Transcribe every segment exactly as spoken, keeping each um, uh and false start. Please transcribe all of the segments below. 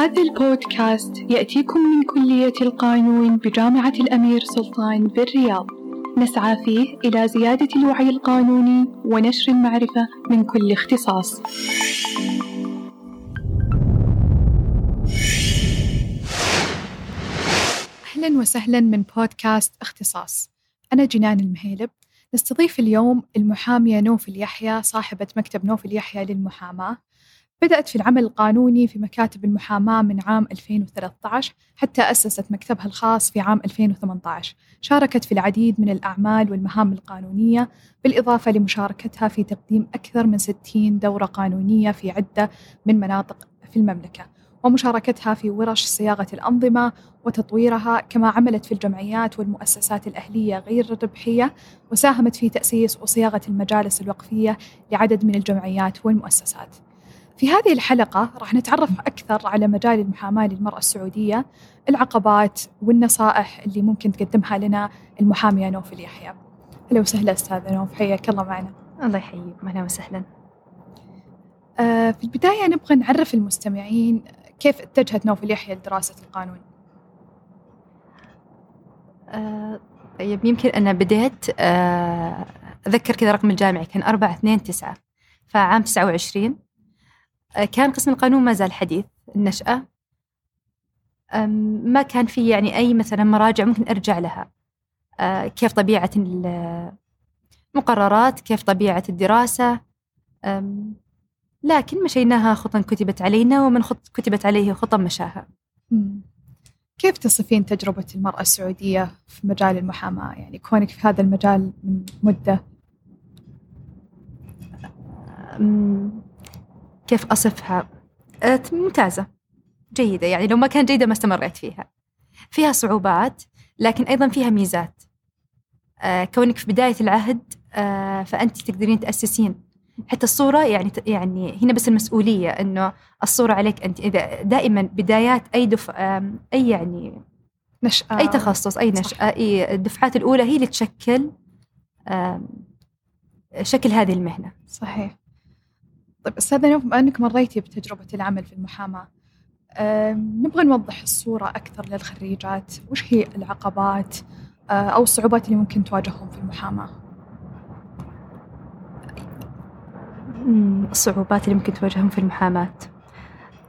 هذا البودكاست يأتيكم من كلية القانون بجامعة الأمير سلطان بالرياض. نسعى فيه إلى زيادة الوعي القانوني ونشر المعرفة من كل اختصاص. أهلاً وسهلاً من بودكاست اختصاص. أنا جنان المهيلب. نستضيف اليوم المحامية نوف اليحيى، صاحبة مكتب نوف اليحيى للمحاماة. بدأت في العمل القانوني في مكاتب المحاماة من عام ألفين وثلاثة عشر حتى أسست مكتبها الخاص في عام ألفين وثمانية عشر. شاركت في العديد من الأعمال والمهام القانونية، بالإضافة لمشاركتها في تقديم أكثر من ستين دورة قانونية في عدة من مناطق في المملكة، ومشاركتها في ورش صياغة الأنظمة وتطويرها، كما عملت في الجمعيات والمؤسسات الأهلية غير الربحية، وساهمت في تأسيس وصياغة المجالس الوقفية لعدد من الجمعيات والمؤسسات. في هذه الحلقة راح نتعرف أكثر على مجال المحاماة للمرأة السعودية، العقبات والنصائح اللي ممكن تقدمها لنا المحامية نوف اليحيى. أهلا وسهلا أستاذة نوف، حياك الله معنا. الله يحييك، أهلا وسهلا. آه في البداية نبغى نعرف المستمعين كيف اتجهت نوف اليحيى لدراسة القانون. آه طيب، يمكن أنا بديت آه أذكر كذا رقم الجامعي كان أربعة اثنين تسعة، فعام تسعة وعشرين كان قسم القانون ما زال حديث النشأة، ما كان في يعني أي مثلا مراجع ممكن أرجع لها، كيف طبيعة المقررات، كيف طبيعة الدراسة، لكن مشيناها خطا كتبت علينا ومن خط كتبت عليه خطا مشاها. كيف تصفين تجربة المرأة السعودية في مجال المحاماة، يعني كونك في هذا المجال من مدة؟ أم كيف أصفها؟ ممتازة، جيدة، يعني لو ما كان جيدة ما استمرت فيها. فيها صعوبات لكن أيضا فيها ميزات. كونك في بداية العهد فأنت تقدرين تأسسين حتى الصورة، يعني يعني هنا بس المسؤولية إنه الصورة عليك أنت. إذا دائما بدايات أي دف أي يعني نشأة، أي تخصص، أي نشأة، أي الدفعات الأولى هي اللي تشكل شكل هذه المهنة. صحيح. طيب أستاذة نوف، بما أنك مريتي بتجربة العمل في المحاماة، نبغى نوضح الصورة أكثر للخريجات. وش هي العقبات أو الصعوبات اللي ممكن تواجههم في المحاماة؟ الصعوبات اللي ممكن تواجههم في المحاماة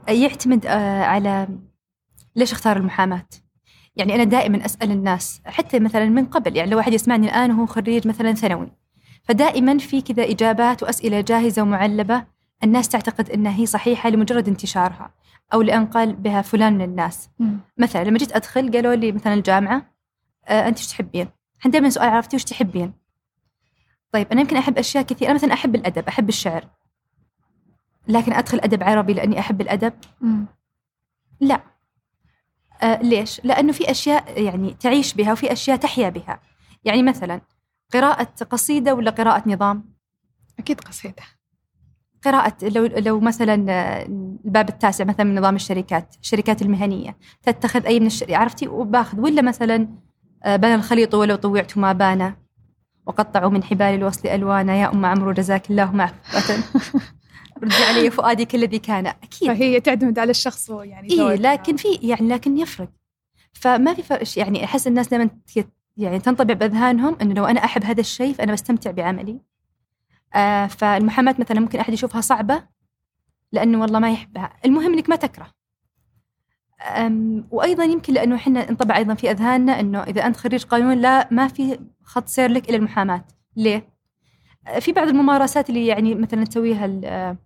يعتمد على ليش اختار المحاماة. يعني أنا دائما أسأل الناس حتى مثلا من قبل، يعني لو واحد يسمعني الآن وهو خريج مثلا ثانوي، فدائما في كذا إجابات وأسئلة جاهزة ومعلبة الناس تعتقد أنها هي صحيحة لمجرد انتشارها أو لأن قال بها فلان من الناس. مم. مثلا لما جيت أدخل قالوا لي مثلا الجامعة، آه أنت وش تحبين؟ عندي من سؤال عرفتي وش تحبين؟ طيب أنا يمكن أحب أشياء كثيرة، أنا مثلا أحب الأدب، أحب الشعر، لكن أدخل أدب عربي لأني أحب الأدب؟ مم. لا. آه ليش؟ لأنه في أشياء يعني تعيش بها وفي أشياء تحيا بها. يعني مثلا قراءة قصيدة ولا قراءة نظام؟ أكيد قصيدة. قراءة لو لو مثلا الباب التاسع مثلا من نظام الشركات، الشركات المهنية تتخذ أي من الشركات عرفتي وباخذ، ولا مثلا بان الخليط ولو طوعت ما بان وقطعوا من حبال الوصل ألوانا يا أم عمرو جزاك الله معفوة رجع لي فؤادي كالذي كان. أكيد فهي تعتمد على الشخص يعني. إيه لكن في يعني لكن يفرق، فما في فرق. يعني أحس الناس دائما يعني تنطبع بأذهانهم أنه لو أنا أحب هذا الشيء فأنا بستمتع بعملي. آه فالمحاماة مثلا ممكن أحد يشوفها صعبة لأنه والله ما يحبها، المهم أنك ما تكره. وأيضا يمكن لأنه إحنا انطبع أيضا في أذهاننا أنه إذا أنت خريج قانون لا ما في خط سير لك إلى المحاماة. ليه؟ آه في بعض الممارسات اللي يعني مثلا تسويها آه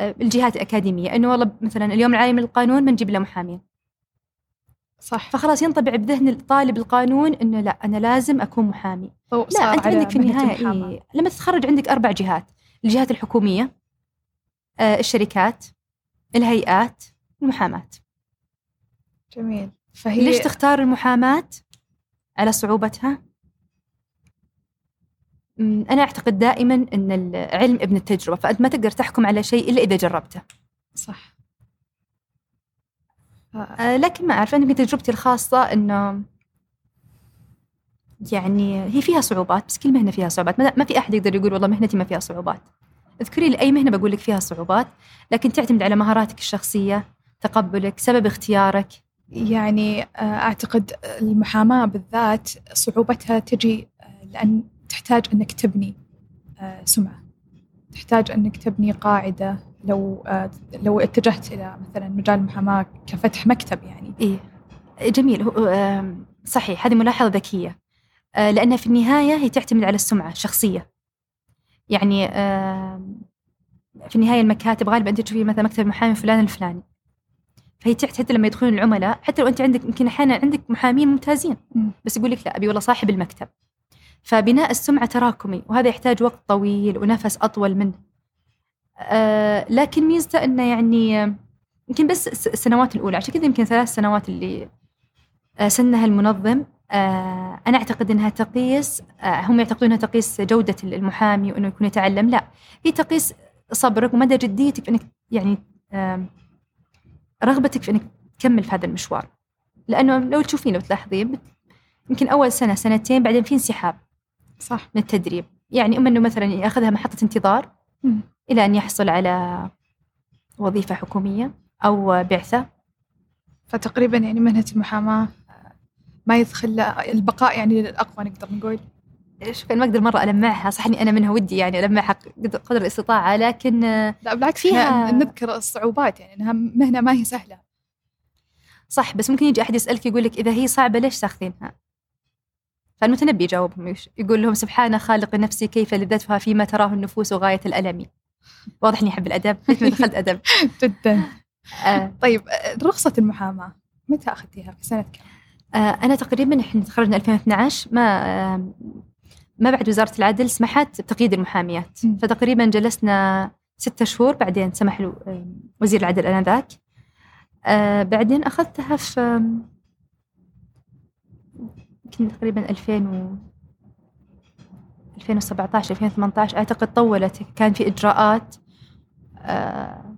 الجهات الأكاديمية، أنه والله مثلا اليوم العالمي للقانون بنجيب له محامين. صح. فخلاص ينطبع بذهن الطالب القانون إنه لا أنا لازم أكون محامي. لا أنت عندك في النهاية إيه؟ لما تتخرج عندك أربع جهات: الجهات الحكومية، آه الشركات، الهيئات، المحاماة. جميل. فهي ليش تختار المحاماة على صعوبتها؟ أنا أعتقد دائما إن العلم ابن التجربة، فأنت ما تقدر تحكم على شيء إلا إذا جربته. صح. آه لكن ما أعرف، أنا من تجربتي الخاصة أنه يعني هي فيها صعوبات، بس كل مهنة فيها صعوبات. ما في أحد يقدر يقول والله مهنتي ما فيها صعوبات. اذكري لأي مهنة بقول لك فيها صعوبات، لكن تعتمد على مهاراتك الشخصية، تقبلك، سبب اختيارك؟ يعني أعتقد المحاماة بالذات صعوبتها تجي لأن تحتاج أنك تبني سمعة، تحتاج أنك تبني قاعدة. لو لو اتجهت إلى مثلا مجال المحاماة كفتح مكتب يعني إيه جميل، صحيح هذه ملاحظة ذكية، لأنها في النهاية هي تعتمد على السمعة الشخصية. يعني في النهاية المكاتب غالبا أنت تشوفي مثلا مكتب محامي فلان الفلاني، فهي حتى لما يدخلون العملاء، حتى لو أنت عندك يمكن أحيانا عندك محامين ممتازين بس يقول لك لا أبي ولا صاحب المكتب. فبناء السمعة تراكمي، وهذا يحتاج وقت طويل ونفس أطول منه. أه لكن ميزته أنه يعني يمكن بس السنوات الأولى، عشان كذا يمكن ثلاث سنوات اللي سنها المنظم أه أنا أعتقد أنها تقيس أه هم يعتقدونها تقيس جودة المحامي وأنه يكون يتعلم. لا، هي تقيس صبرك ومدى جديتك، أنك يعني أه رغبتك في أنك تكمل في هذا المشوار. لأنه لو تشوفين لو تلاحظين يمكن أول سنة سنتين بعدين في انسحاب صح من التدريب، يعني أما أنه مثلا يأخذها محطة انتظار م. إلى أن يحصل على وظيفة حكومية أو بعثة. فتقريبا يعني مهنة المحاماة ما يدخل البقاء يعني للأقوى، نقدر نقول. شوف أنا ما أقدر مرة ألمعها، صح إني أنا منها ودي يعني ألمعها قدر الاستطاعة، لكن لا بالعكس فيها نذكر الصعوبات، يعني إنها مهنة ما هي سهلة. صح، بس ممكن يجي أحد يسألك يقول لك إذا هي صعبة ليش تاخذينها؟ فالمتنبي يجاوبهم يقول لهم سبحان خالق النفس كيف لذتها فيما تراه النفوس غاية الألم. واضح إني أحب الأدب، ليش ما دخلت أدب؟ جدا. آه. طيب رخصة المحاماة متى أخذتيها؟ في سنة كم؟ آه أنا تقريبا إحنا تخرجنا ألفين واثناشر، ما آه ما بعد وزارة العدل سمحت بتقييد المحاميات، فتقريبا جلسنا ستة شهور، بعدين سمح له وزير العدل آنذاك. آه بعدين أخذتها في يمكن تقريباً ألفين وسبعطعش ألفين وثمنطعش أعتقد. طولت، كان في إجراءات آه،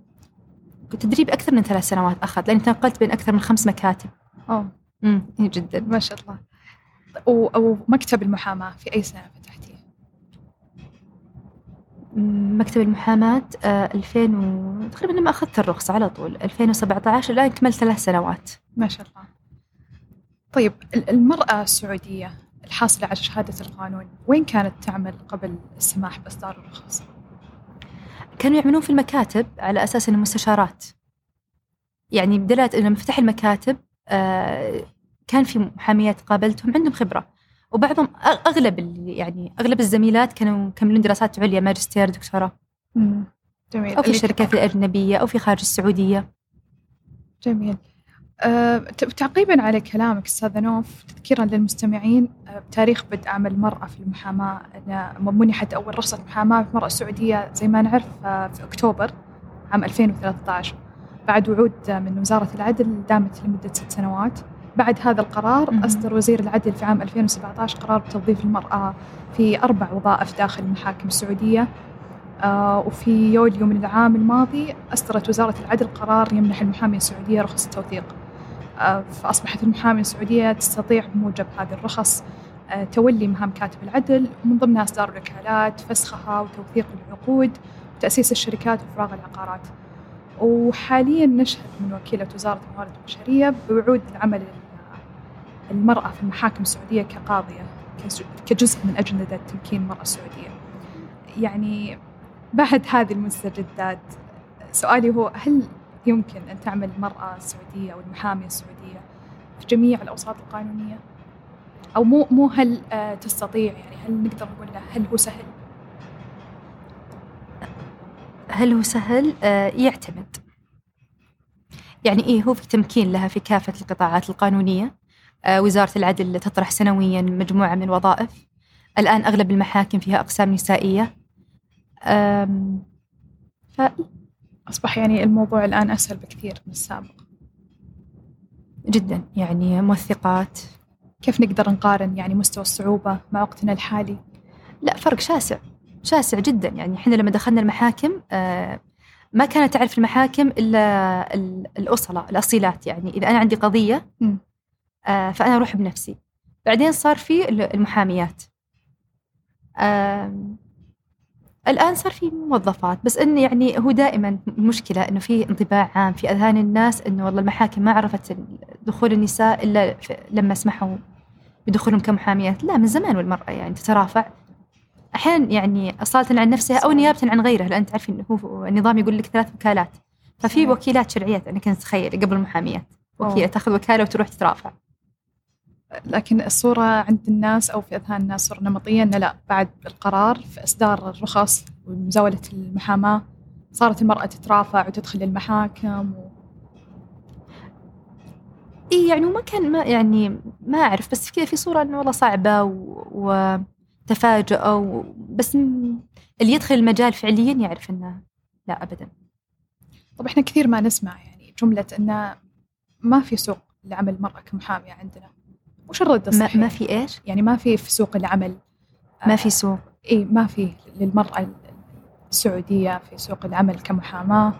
تدريب أكثر من ثلاث سنوات أخذ، لأني تنقلت بين أكثر من خمس مكاتب. أوه أمم جداً ما شاء الله. أو, أو مكتب المحاماة في أي سنة فتحتيه؟ مكتب المحاماة آه، ألفين و... تقريباً لما أخذت الرخصة على طول ألفين وسبعطعش، الآن كملت ثلاث سنوات ما شاء الله. طيب المرأة السعودية الحاصلة على شهادة القانون وين كانت تعمل قبل السماح بإصدار الرخص؟ كانوا يعملون في المكاتب على أساس أنهم مستشارات، يعني بدلات أنه مفتح المكاتب. آه كان في محاميات قابلتهم عندهم خبرة، وبعضهم أغلب يعني أغلب الزميلات كانوا يكملون دراسات عليا، ماجستير، دكتوراه. جميل. أو في الشركات الأجنبية أو في خارج السعودية. جميل. أه، تعقيباً على كلامك أستاذة نوف، تذكيراً للمستمعين أه، بتاريخ بدء عمل المرأة في المحاماة، منحت أول رخصة محاماة في المرأة السعودية زي ما نعرف أه، في أكتوبر عام ألفين وثلاثطعش بعد وعود من وزارة العدل، دامت لمدة ست سنوات. بعد هذا القرار م- أصدر وزير العدل في عام ألفين وسبعطعش قرار بتوظيف المرأة في أربع وظائف داخل المحاكم السعودية. آه وفي يوليو من العام الماضي أصدرت وزارة العدل قرار يمنح المحامية السعودية رخص التوثيق، فأصبحت المحامية السعودية تستطيع بموجب هذه الرخص تولي مهام كاتب العدل، ومن ضمنها إصدار الوكالات، فسخها وتوثيق العقود، وتأسيس الشركات، وفراغ العقارات. وحالياً نشهد من وكيلة وزارة الموارد البشرية بوعود العمل المرأة في المحاكم السعودية كقاضية كجزء من أجندة تمكين المرأة السعودية. يعني بعد هذه المستجدات سؤالي هو هل يمكن أن تعمل المرأة السعودية أو المحامية السعودية في جميع الأوساط القانونية؟ أو مو مو هل تستطيع، يعني هل نقدر نقول لها هل هو سهل؟ هل هو سهل؟ آه يعتمد، يعني إيه هو في تمكين لها في كافة القطاعات القانونية. آه وزارة العدل تطرح سنويا مجموعة من الوظائف، الآن أغلب المحاكم فيها أقسام نسائية. آم ف... أصبح يعني الموضوع الآن أسهل بكثير من السابق جدا، يعني موثقات. كيف نقدر نقارن يعني مستوى الصعوبة مع وقتنا الحالي؟ لا، فرق شاسع شاسع جدا. يعني إحنا لما دخلنا المحاكم آه ما كانت تعرف المحاكم إلا الأصلة الأصيلات، يعني إذا أنا عندي قضية آه فأنا أروح بنفسي. بعدين صار في المحاميات آه الآن صار في موظفات، بس إنه يعني هو دائما مشكلة إنه في انطباع عام في أذهان الناس إنه والله المحاكم ما عرفت دخول النساء إلا لما سمحوا بدخولهم كمحاميات. لا، من زمان والمرأة يعني تترافع أحيانا يعني أصالة عن نفسها أو نيابة عن غيرها، لأن تعرف إنه هو النظام يقول لك ثلاث وكالات، ففي وكيلات شرعيات أنا كنت أتخيل قبل المحاميات وكيلة تأخذ وكالة وتروح تترافع. لكن الصورة عند الناس أو في أذهان الناس صورة نمطية أن لا، بعد القرار في إصدار الرخص ومزاولة المحاماة صارت المرأة تترافع وتدخل المحاكم و... إيه يعني وما كان ما يعني ما أعرف، بس كذا في صورة أنه والله صعبة و... وتفاجأ، بس اللي يدخل المجال فعليا يعرف أنه لا أبدا. طب إحنا كثير ما نسمع يعني جملة أنه ما في سوق لعمل المرأة كمحامية عندنا، وش الرد الصحيح؟ ما في إيش؟ يعني ما في في سوق العمل، ما في سوق إيه ما في للمرأة السعودية في سوق العمل كمحاماة،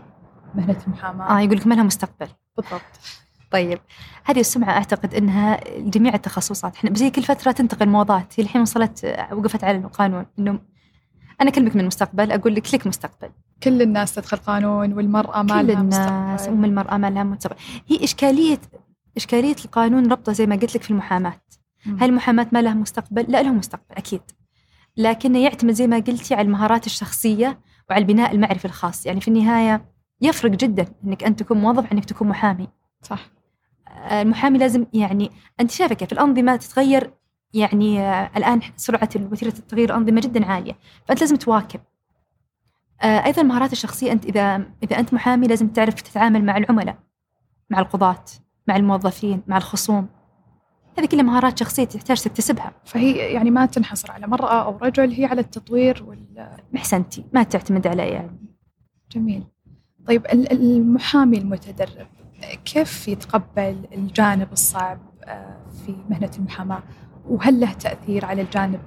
مهنة المحاماة. آه يقولك ما لها مستقبل. بالضبط. طيب هذه السمعة أعتقد إنها لجميع التخصصات، إحنا زي كل فترة تنتقل موضات، هي الحين وصلت وقفت على القانون، إنه أنا كلمك من مستقبل أقول لك لك مستقبل. كل الناس تدخل قانون والمرأة ما لها مستقبل. أم المرأة ما لها مستقبل، هي إشكالية إشكالية القانون ربطة زي ما قلت لك في المحاماة. هل المحاماة ما لها مستقبل؟ لا، لها مستقبل أكيد، لكنه يعتمد زي ما قلتي على المهارات الشخصية وعلى البناء المعرفي الخاص. يعني في النهاية يفرق جدا إنك أنت تكون موظف عنك تكون محامي. صح. المحامي لازم يعني أنت شايفة كيف الأنظمة تتغير، يعني الآن سرعة وتيرة التغيير أنظمة جدا عالية، فأنت لازم تواكب. أيضا المهارات الشخصية، أنت إذا إذا أنت محامي لازم تعرف تتعامل مع العملاء، مع القضاة، مع الموظفين، مع الخصوم، هذه كلها مهارات شخصية تحتاج تكتسبها. فهي يعني ما تنحصر على مرأة أو رجل، هي على التطوير وال محسنتي ما تعتمد على يعني. جميل. طيب المحامي المتدرب كيف يتقبل الجانب الصعب في مهنة المحاماة، وهل له تأثير على الجانب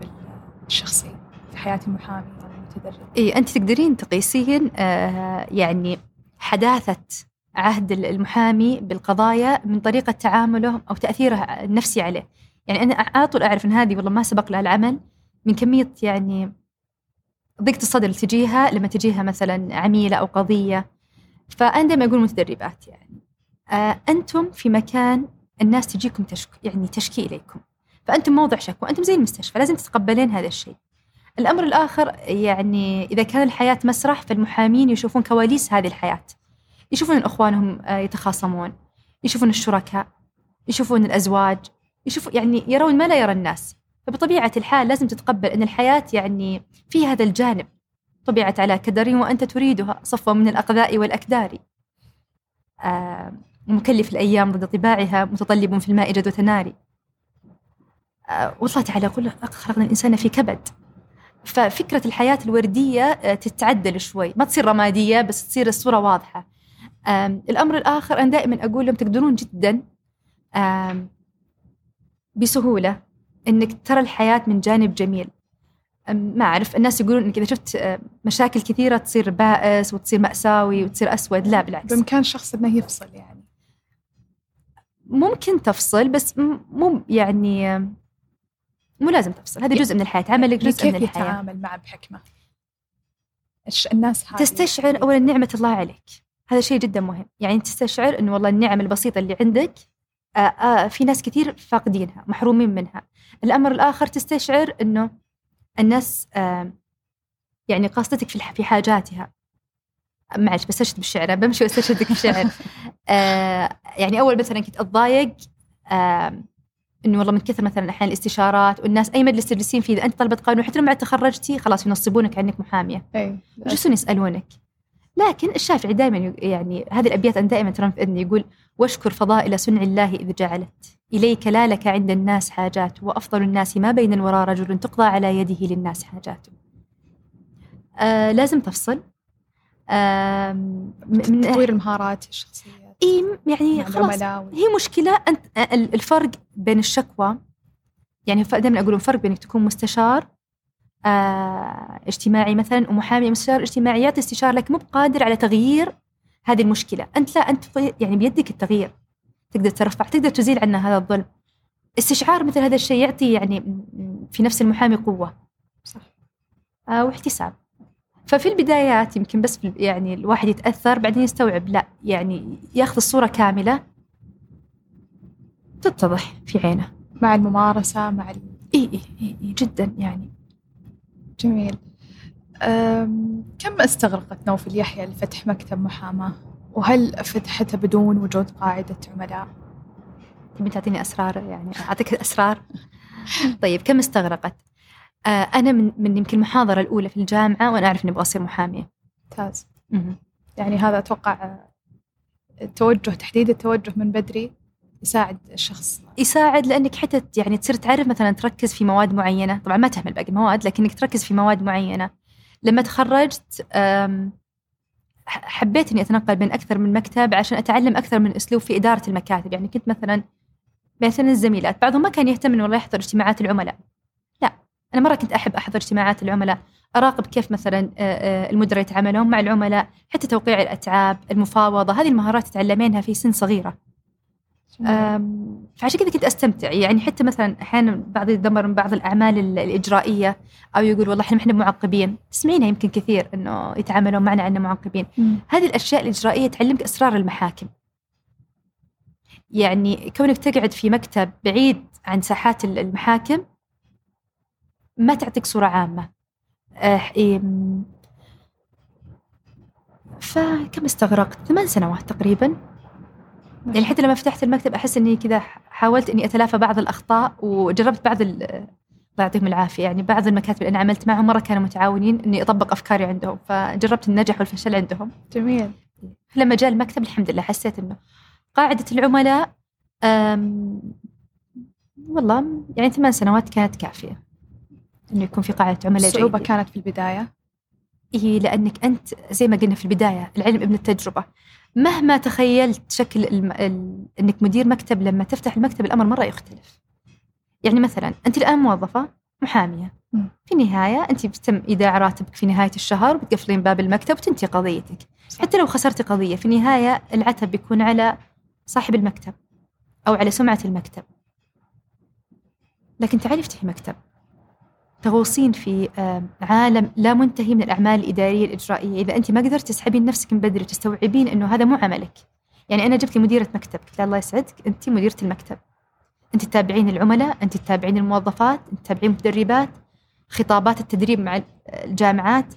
الشخصي في حياة المحامي المتدرب؟ إيه أنت تقدرين تقيسين آه يعني حداثة عهد المحامي بالقضايا من طريقة تعامله أو تأثيره النفسي عليه. يعني أنا على طول أعرف أن هذه والله ما سبق لها العمل من كمية يعني ضيقة الصدر اللي تجيها لما تجيها مثلا عميلة أو قضية. فأنا دائما أقول متدربات يعني آه أنتم في مكان الناس تجيكم تشك... يعني تشكي إليكم، فأنتم موضع شكوى، أنتم زي المستشفى لازم تتقبلين هذا الشيء. الأمر الآخر يعني إذا كان الحياة مسرح فالمحامين يشوفون كواليس هذه الحياة، يشوفون أخوانهم يتخاصمون، يشوفون الشركاء، يشوفون الأزواج، يشوفون يعني يرون ما لا يرى الناس. فبطبيعة الحال لازم تتقبل أن الحياة يعني في هذا الجانب طبيعة على كدر وأنت تريدها، صفوة من الأقذاء والأكدار. آه مكلف الأيام ضد طباعها، متطلب في الماء جد وتناري. آه والله تعالى قل خلقنا الإنسان في كبد. ففكرة الحياة الوردية تتعدل شوي، ما تصير رمادية بس تصير الصورة واضحة. الأمر الآخر أنا دائماً أقول لهم تقدرون جداً بسهولة أنك ترى الحياة من جانب جميل. ما أعرف الناس يقولون أنك إذا شفت مشاكل كثيرة تصير بائس وتصير مأساوي وتصير أسود، لا بالعكس، بإمكان شخص أنه يفصل. يعني ممكن تفصل بس مو يعني مو لازم تفصل، هذا جزء من الحياة، عملك جزء من الحياة. كيف يتعامل معه بحكمة الناس تستشعر أولاً نعمة الله عليك، هذا شيء جدا مهم. يعني تستشعر أنه والله النعم البسيطة اللي عندك آآ آآ في ناس كثير فاقدينها محرومين منها. الأمر الآخر تستشعر أنه الناس يعني قصدتك في في حاجاتها. معلش بستشهد بالشعر، بمشي واستشهدك بالشعر. يعني أول مثلا كنت أتضايق أنه والله من كثر مثلا أحيان الاستشارات والناس أي مجلس تجلسين فيه إذا أنت طلبت قانون حتى لما تخرجتي خلاص ينصبونك عنك محامية وجلسون يسألونك. لكن الشافعي دائما يعني هذه الأبيات أنا دائما ترن في أذني، يقول واشكر فضائل صنع الله إذ جعلت إليك لا لك عند الناس حاجات، وأفضل الناس ما بين الورى رجل تقضى على يده للناس حاجاته. آه لازم تفصل آه من تطوير المهارات الشخصية. إيه يعني خلاص هي مشكلة أنت الفرق بين الشكوى، يعني دائما أقول الفرق بينك تكون مستشار آه، اجتماعي مثلا ومحامي مستشار اجتماعي يعطي استشارة لك مو بقادر على تغيير هذه المشكلة، أنت لا، أنت يعني بيدك التغيير، تقدر ترفع، تقدر تزيل عنا هذا الظلم. استشعار مثل هذا الشيء يعطي يعني في نفس المحامي قوة. صح. آه واحتساب، ففي البدايات يمكن بس يعني الواحد يتأثر، بعدين يستوعب، لا يعني ياخذ الصورة كاملة تتضح في عينه مع الممارسة مع ال... إيه, إيه, إيه, إيه جدا يعني. جميل. كم استغرقت نوف اليحيى لفتح مكتب محاماة، وهل فتحته بدون وجود قاعدة عملاء؟ تبين تعطيني أسرار يعني، أعطيك أسرار. طيب كم استغرقت؟ آه أنا من, من يمكن المحاضرة الأولى في الجامعة وأنا أعرف أني أبغى أصير محامية. ممتاز. م- يعني هذا أتوقع التوجه، تحديد التوجه من بدري يساعد الشخص، يساعد لأنك حتى يعني تصير تعرف مثلا تركز في مواد معينة، طبعا ما تهمل باقي المواد لكنك تركز في مواد معينة. لما تخرجت حبيت أني أتنقل بين أكثر من مكتب عشان أتعلم أكثر من أسلوب في إدارة المكاتب. يعني كنت مثلا مثلا الزميلات بعضهم ما كان يهتم أنه والله يحضر اجتماعات العملاء، لا أنا مرة كنت أحب أحضر اجتماعات العملاء، أراقب كيف مثلا المدراء يتعاملون مع العملاء، حتى توقيع الأتعاب، المفاوضة، هذه المهارات تتعلمينها في سن صغيرة. فعشان كذا كنت أستمتع يعني. حتى مثلا أحيانا بعض يدمر من بعض الأعمال الإجرائية أو يقول والله إحنا معقبين، تسمعينها يمكن كثير أنه يتعاملون معنا أننا معقبين. م. هذه الأشياء الإجرائية تعلمك أسرار المحاكم. يعني كونك تقعد في مكتب بعيد عن ساحات المحاكم ما تعطيك صورة عامة. فكم استغرقت؟ ثمان سنوات تقريبا. يعني حتى لما فتحت المكتب أحس أني كذا حاولت أني أتلافى بعض الأخطاء، وجربت بعض ال... الله يعطيهم العافية يعني بعض المكاتب اللي أنا عملت معهم مرة كانوا متعاونين أني أطبق أفكاري عندهم، فجربت النجاح والفشل عندهم. جميل. لما جاء المكتب الحمد لله حسيت أنه قاعدة العملاء أم... والله يعني ثمان سنوات كانت كافية أنه يكون في قاعدة عملاء. الصعوبة كانت في البداية؟ إيه، لأنك أنت زي ما قلنا في البداية العلم ابن التجربة. مهما تخيلت شكل الم... ال... أنك مدير مكتب، لما تفتح المكتب الأمر مرة يختلف. يعني مثلا أنت الآن موظفة محامية، م. في النهاية أنت بتم إيداع راتبك في نهاية الشهر، بتقفلين باب المكتب وتنتهي قضيتك. صح. حتى لو خسرت قضية في النهاية العتب بيكون على صاحب المكتب أو على سمعة المكتب. لكن تعالي افتحي مكتب، تغوصين في عالم لا منتهي من الأعمال الإدارية الإجرائية. إذا أنت ما قدرت تسحبين نفسك من بدري، تستوعبين أنه هذا مو عملك. يعني أنا جبت لي مديرة مكتب قلت لها الله يسعدك، أنت مديرة المكتب، أنت تتابعين العملاء، أنت تتابعين الموظفات، أنت تتابعين مدربات، خطابات التدريب مع الجامعات،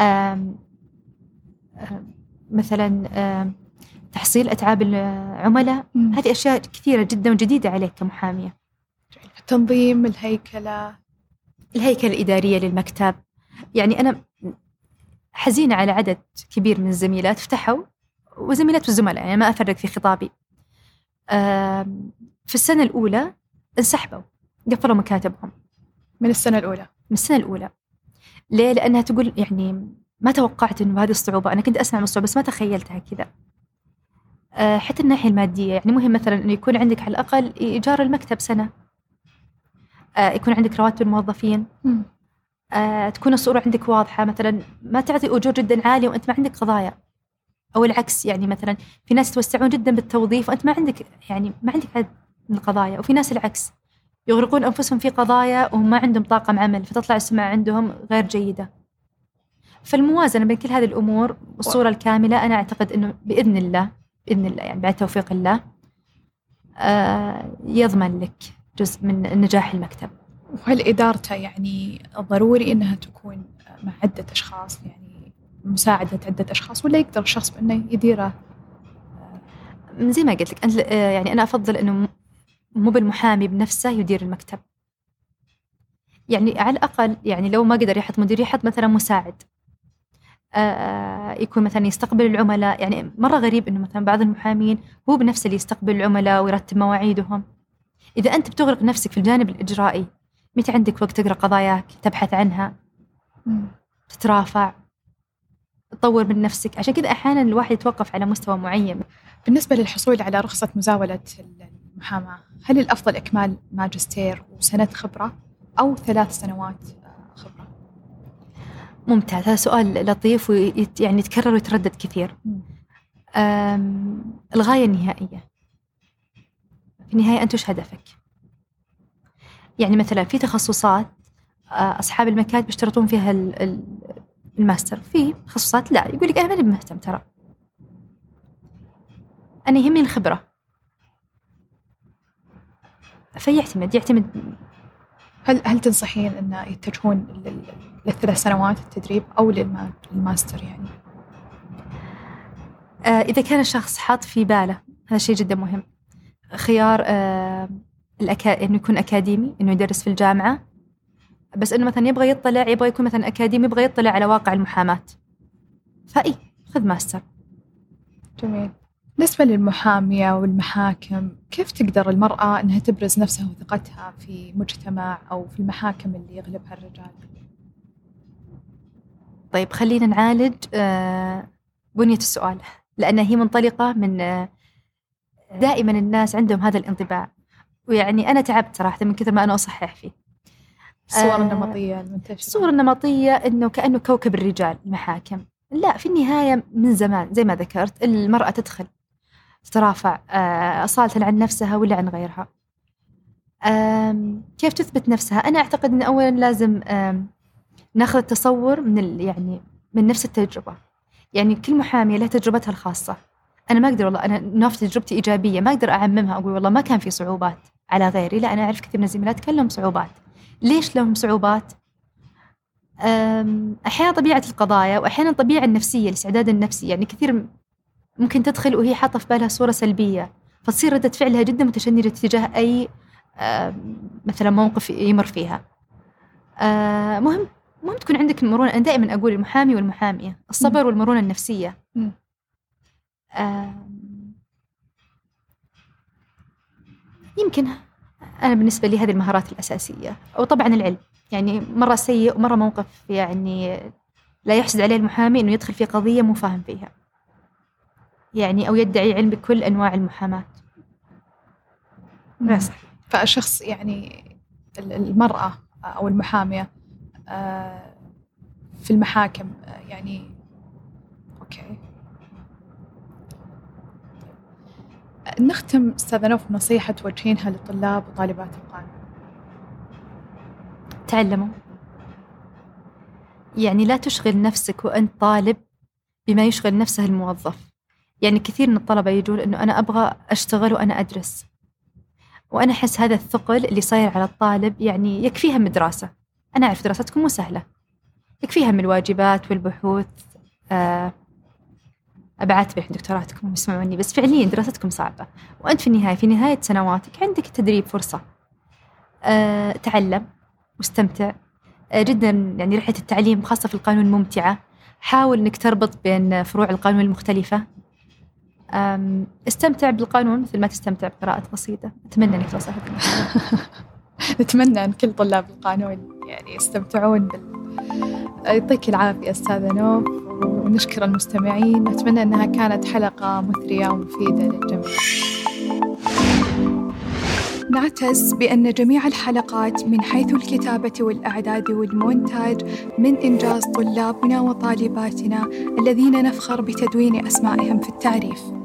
آم آم مثلا آم تحصيل أتعاب العملاء. م. هذه أشياء كثيرة جدا وجديدة عليك كمحامية. التنظيم، الهيكلة الهيكلة الإدارية للمكتب. يعني أنا حزينة على عدد كبير من الزميلات فتحوا، وزميلات والزملاء يعني ما أفرق في خطابي، في السنة الأولى انسحبوا قفلوا مكاتبهم. من السنة الأولى؟ من السنة الأولى. ليه؟ لأنها تقول يعني ما توقعت أنه هذه الصعوبة، أنا كنت أسمع من الصعوبة بس ما تخيلتها كذا. حتى الناحية المادية يعني مهم مثلا أنه يكون عندك على الأقل إيجار المكتب سنة، يكون عندك رواتب الموظفين، آه، تكون الصورة عندك واضحة. مثلا ما تعطي أجور جدا عالية وأنت ما عندك قضايا، أو العكس. يعني مثلا في ناس يتوسعون جدا بالتوظيف وأنت ما عندك يعني ما عندك عدد من القضايا، وفي ناس العكس يغرقون أنفسهم في قضايا وهم ما عندهم طاقم عمل، فتطلع السمعة عندهم غير جيدة. فالموازنة بين كل هذه الأمور والصورة الكاملة أنا أعتقد أنه بإذن الله بإذن الله يعني بعد توفيق الله آه، يضمن لك جزء من نجاح المكتب. وهل إدارته يعني ضروري أنها تكون مع عدة أشخاص، يعني مساعدة عدة أشخاص، ولا يقدر الشخص بأنه يديره؟ زي ما قلت لك أنت يعني أنا أفضل أنه مو بالمحامي بنفسه يدير المكتب. يعني على الأقل يعني لو ما قدر يحط مدير يحط مثلا مساعد يكون مثلا يستقبل العملاء. يعني مرة غريب أنه مثلا بعض المحامين هو بنفسه اللي يستقبل العملاء ويرتب مواعيدهم. إذا أنت بتغرق نفسك في الجانب الإجرائي متى عندك وقت تقرأ قضاياك، تبحث عنها، تترافع، تطور من نفسك؟ عشان كذا أحيانا الواحد يتوقف على مستوى معين. بالنسبة للحصول على رخصة مزاولة المحاماة، هل الأفضل إكمال ماجستير وسنة خبرة أو ثلاث سنوات خبرة؟ ممتاز، هذا سؤال لطيف ويعني يتكرر ويتردد كثير. الغاية النهائية، في النهاية أنت وش هدفك؟ يعني مثلا في تخصصات أصحاب المكاتب يشترطون فيها الماستر فيه تخصصات لا، يقول لك أنا ماني مهتم، ترى أنا يهمني الخبرة. فيعتمد يعتمد هل هل تنصحين إنه يتجهون للثلاث سنوات التدريب أو للماستر؟ يعني آه إذا كان الشخص حاط في باله، هذا شيء جدا مهم، خيار آه الأكا... إنه يكون أكاديمي، إنه يدرس في الجامعة، بس إنه مثلا يبغى يطلع، يبغى يكون مثلا أكاديمي، يبغى يطلع على واقع المحاماة، فأي خذ ماستر. جميل. بالنسبة للمحامية والمحاكم، كيف تقدر المرأة أنها تبرز نفسها وثقتها في مجتمع أو في المحاكم اللي يغلبها الرجال؟ طيب خلينا نعالج بنية السؤال، لأنها هي منطلقة من دائما الناس عندهم هذا الانطباع، ويعني أنا تعبت صراحة من كثر ما أنا أصحح فيه. الصور النمطية المنتشرة، الصور النمطية أنه كأنه كوكب الرجال المحاكم. لا، في النهاية من زمان زي ما ذكرت، المرأة تدخل ترافع أصالة عن نفسها ولا عن غيرها. كيف تثبت نفسها؟ أنا أعتقد أن أولا لازم ناخذ التصور من يعني من نفس التجربة، يعني كل محامية لها تجربتها الخاصة. أنا ما أقدر والله أنا نوف تجربتي إيجابية، ما أقدر أعممها أقول والله ما كان في صعوبات على غيري، لا أنا أعرف كثير من الزميلات كان لهم صعوبات. ليش لهم صعوبات؟ أحيانا طبيعة القضايا، وأحيانا الطبيعة النفسية، الاستعداد النفسي، يعني كثير ممكن تدخل وهي حاطة في بالها صورة سلبية، فتصير ردة فعلها جدا متشنجة تجاه أي مثلا موقف يمر فيها. مهم مهم تكون عندك المرونة، أنا دائما أقول المحامي والمحامية الصبر والمرونة النفسية. يمكن أنا بالنسبة لي هذه المهارات الأساسية، وطبعا العلم، يعني مرة سيء ومرة موقف يعني لا يحسد عليه المحامي أنه يدخل في قضية مو فاهم فيها، يعني أو يدعي علم بكل أنواع المحاماة. بس فالشخص يعني المرأة أو المحامية في المحاكم يعني أوكي. نختم أستاذة نوف بنصيحة توجهينها للطلاب وطالبات القانون. تعلموا، يعني لا تشغل نفسك وأنت طالب بما يشغل نفسه الموظف. يعني كثير من الطلبة يقول أنه أنا أبغى أشتغل وأنا أدرس، وأنا أحس هذا الثقل اللي صاير على الطالب، يعني يكفيها من دراسة، أنا أعرف دراستكم مو سهلة، يكفيها من الواجبات والبحوث، أبعت بيح دكتوراتكم وسمعوني، بس فعليا دراستكم صعبة، وأنت في النهاية في نهاية سنواتك عندك تدريب فرصة. أه تعلم واستمتع جدا، يعني رحلة التعليم خاصة في القانون ممتعة. حاول إنك تربط بين فروع القانون المختلفة، استمتع بالقانون مثل ما تستمتع بقراءة قصيدة. أتمنى إنك توصل هذا. نتمنى أن كل طلاب القانون يعني يستمتعون بال. يعطيك العافية أستاذة نوف، ونشكر المستمعين، أتمنى أنها كانت حلقة مثرية ومفيدة للجميع. نعتز بأن جميع الحلقات من حيث الكتابة والإعداد والمونتاج من إنجاز طلابنا وطالباتنا الذين نفخر بتدوين أسمائهم في التعريف.